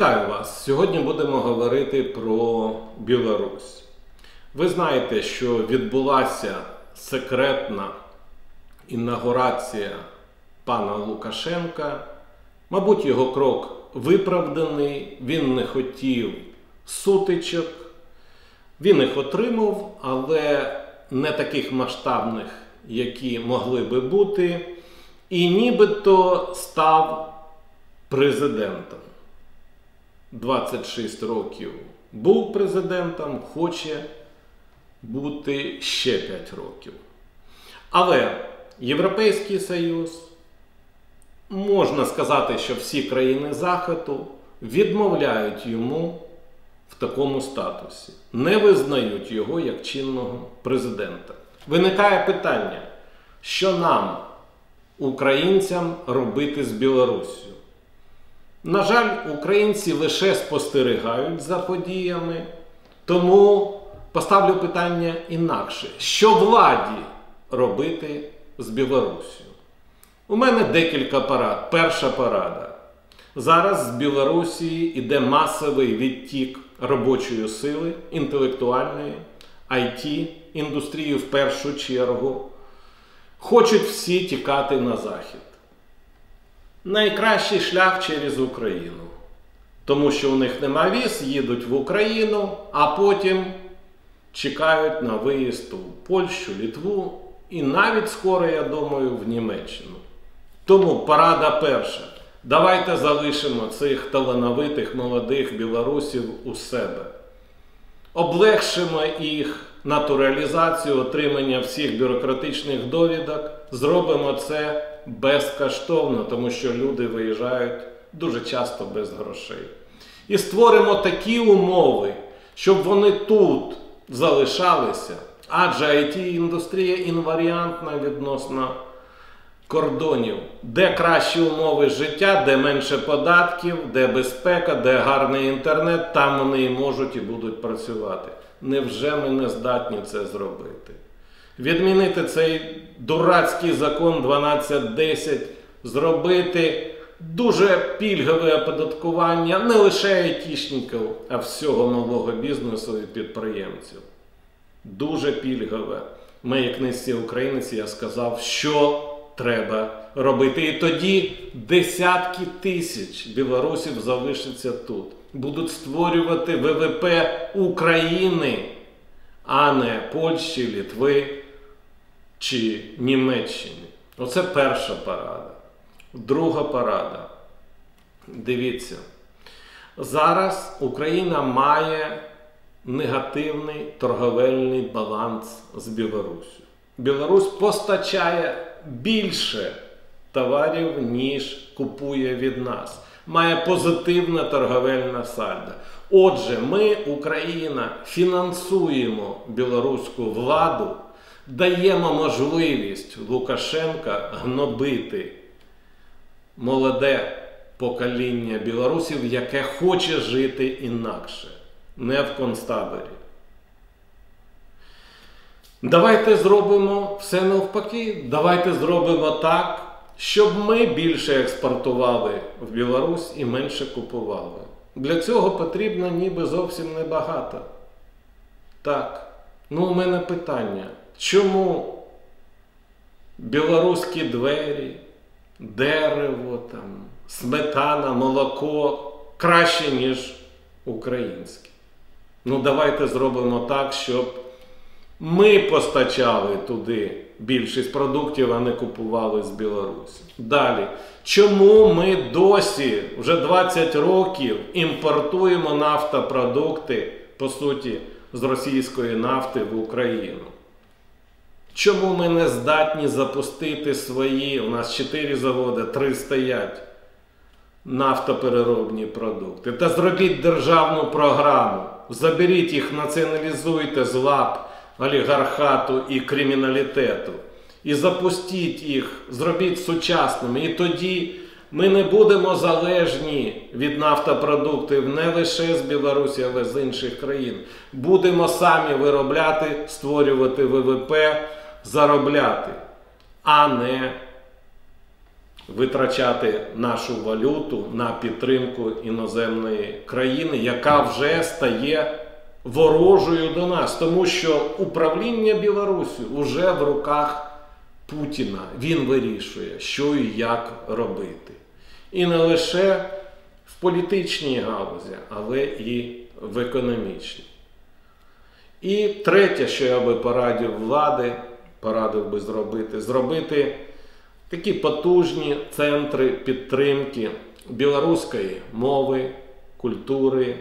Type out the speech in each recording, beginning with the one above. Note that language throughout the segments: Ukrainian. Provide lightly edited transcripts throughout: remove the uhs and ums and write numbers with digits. Вітаю вас! Сьогодні будемо говорити про Білорусь. Ви знаєте, що відбулася секретна інаугурація пана Лукашенка. Мабуть, його крок виправданий, він не хотів сутичок, він їх отримав, але не таких масштабних, які могли би бути, і нібито став президентом. 26 років був президентом, хоче бути ще 5 років. Але Європейський Союз, можна сказати, що всі країни Заходу відмовляють йому в такому статусі. Не визнають його як чинного президента. Виникає питання, що нам, українцям, робити з Білоруссю? На жаль, українці лише спостерігають за подіями, тому поставлю питання інакше. Що владі робити з Білоруссю? У мене декілька порад. Перша порада. Зараз з Білорусі йде масовий відтік робочої сили, інтелектуальної, IT-індустрії в першу чергу. Хочуть всі тікати на Захід. Найкращий шлях через Україну. Тому що у них нема віз, їдуть в Україну, а потім чекають на виїзд у Польщу, Литву і навіть скоро, я думаю, в Німеччину. Тому порада перша. Давайте залишимо цих талановитих молодих білорусів у себе. Облегшимо їх натуралізацію, отримання всіх бюрократичних довідок. Зробимо це безкоштовно, тому що люди виїжджають дуже часто без грошей. І створимо такі умови, щоб вони тут залишалися, адже IT-індустрія інваріантна відносно кордонів. Де кращі умови життя, де менше податків, де безпека, де гарний інтернет, там вони і можуть, і будуть працювати. Невже ми не здатні це зробити? Відмінити цей дурацький закон 1210, зробити дуже пільгове оподаткування не лише айтішників, а всього нового бізнесу і підприємців. Дуже пільгове. В моїй книжці «Українець» я сказав, що треба робити. І тоді десятки тисяч білорусів залишаться тут. Будуть створювати ВВП України, а не Польщі, Литви чи Німеччини. Оце перша порада. Друга порада. Дивіться. Зараз Україна має негативний торговельний баланс з Білоруссю. Білорусь постачає більше товарів, ніж купує від нас. Має позитивне торговельне сальдо. Отже, ми, Україна, фінансуємо білоруську владу, даємо можливість Лукашенка гнобити молоде покоління білорусів, яке хоче жити інакше, не в концтаборі. Давайте зробимо все навпаки, давайте зробимо так, щоб ми більше експортували в Білорусь і менше купували. Для цього потрібно ніби зовсім небагато. Так, у мене питання, чому білоруські двері, дерево, там, сметана, молоко краще, ніж українське? Давайте зробимо так, щоб ми постачали туди більшість продуктів, а не купували з Білорусі. Далі. Чому ми досі, вже 20 років, імпортуємо нафтопродукти, по суті, з російської нафти в Україну? Чому ми не здатні запустити свої, у нас 4 заводи, 3 стоять, нафтопереробні продукти? Та зробіть державну програму, заберіть їх, націоналізуйте з лап олігархату і криміналітету. І запустіть їх, зробіть сучасними. І тоді ми не будемо залежні від нафтопродуктів не лише з Білорусі, але й з інших країн. Будемо самі виробляти, створювати ВВП, заробляти, а не витрачати нашу валюту на підтримку іноземної країни, яка вже стає ворожою до нас. Тому що управління Білорусі вже в руках Путіна. Він вирішує, що і як робити. І не лише в політичній галузі, але і в економічній. І третє, що я би порадив владі, порадив би зробити такі потужні центри підтримки білоруської мови, культури,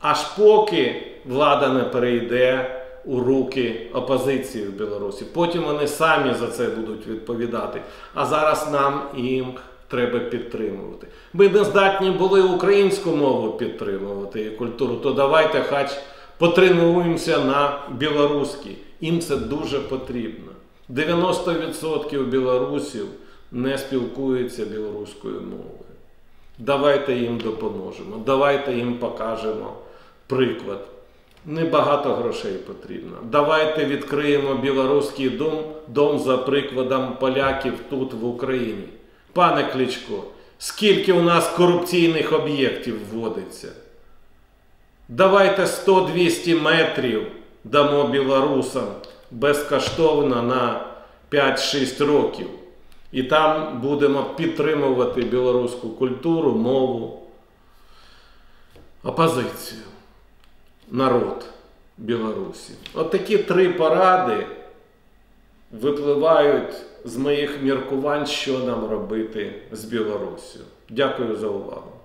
аж поки влада не перейде у руки опозиції в Білорусі. Потім вони самі за це будуть відповідати. А зараз нам їм треба підтримувати. Ми не здатні були українську мову підтримувати і культуру, то давайте хач потренуємося на білоруській. Їм це дуже потрібно. 90% білорусів не спілкуються білоруською мовою. Давайте їм допоможемо, давайте їм покажемо приклад. Небагато грошей потрібно. Давайте відкриємо білоруський дом за прикладом поляків тут, в Україні. Пане Кличко, скільки у нас корупційних об'єктів вводиться? Давайте 100-200 метрів дамо білорусам безкоштовно на 5-6 років. І там будемо підтримувати білоруську культуру, мову, опозицію, народ Білорусі. От такі три поради випливають з моїх міркувань, що нам робити з Білоруссю. Дякую за увагу.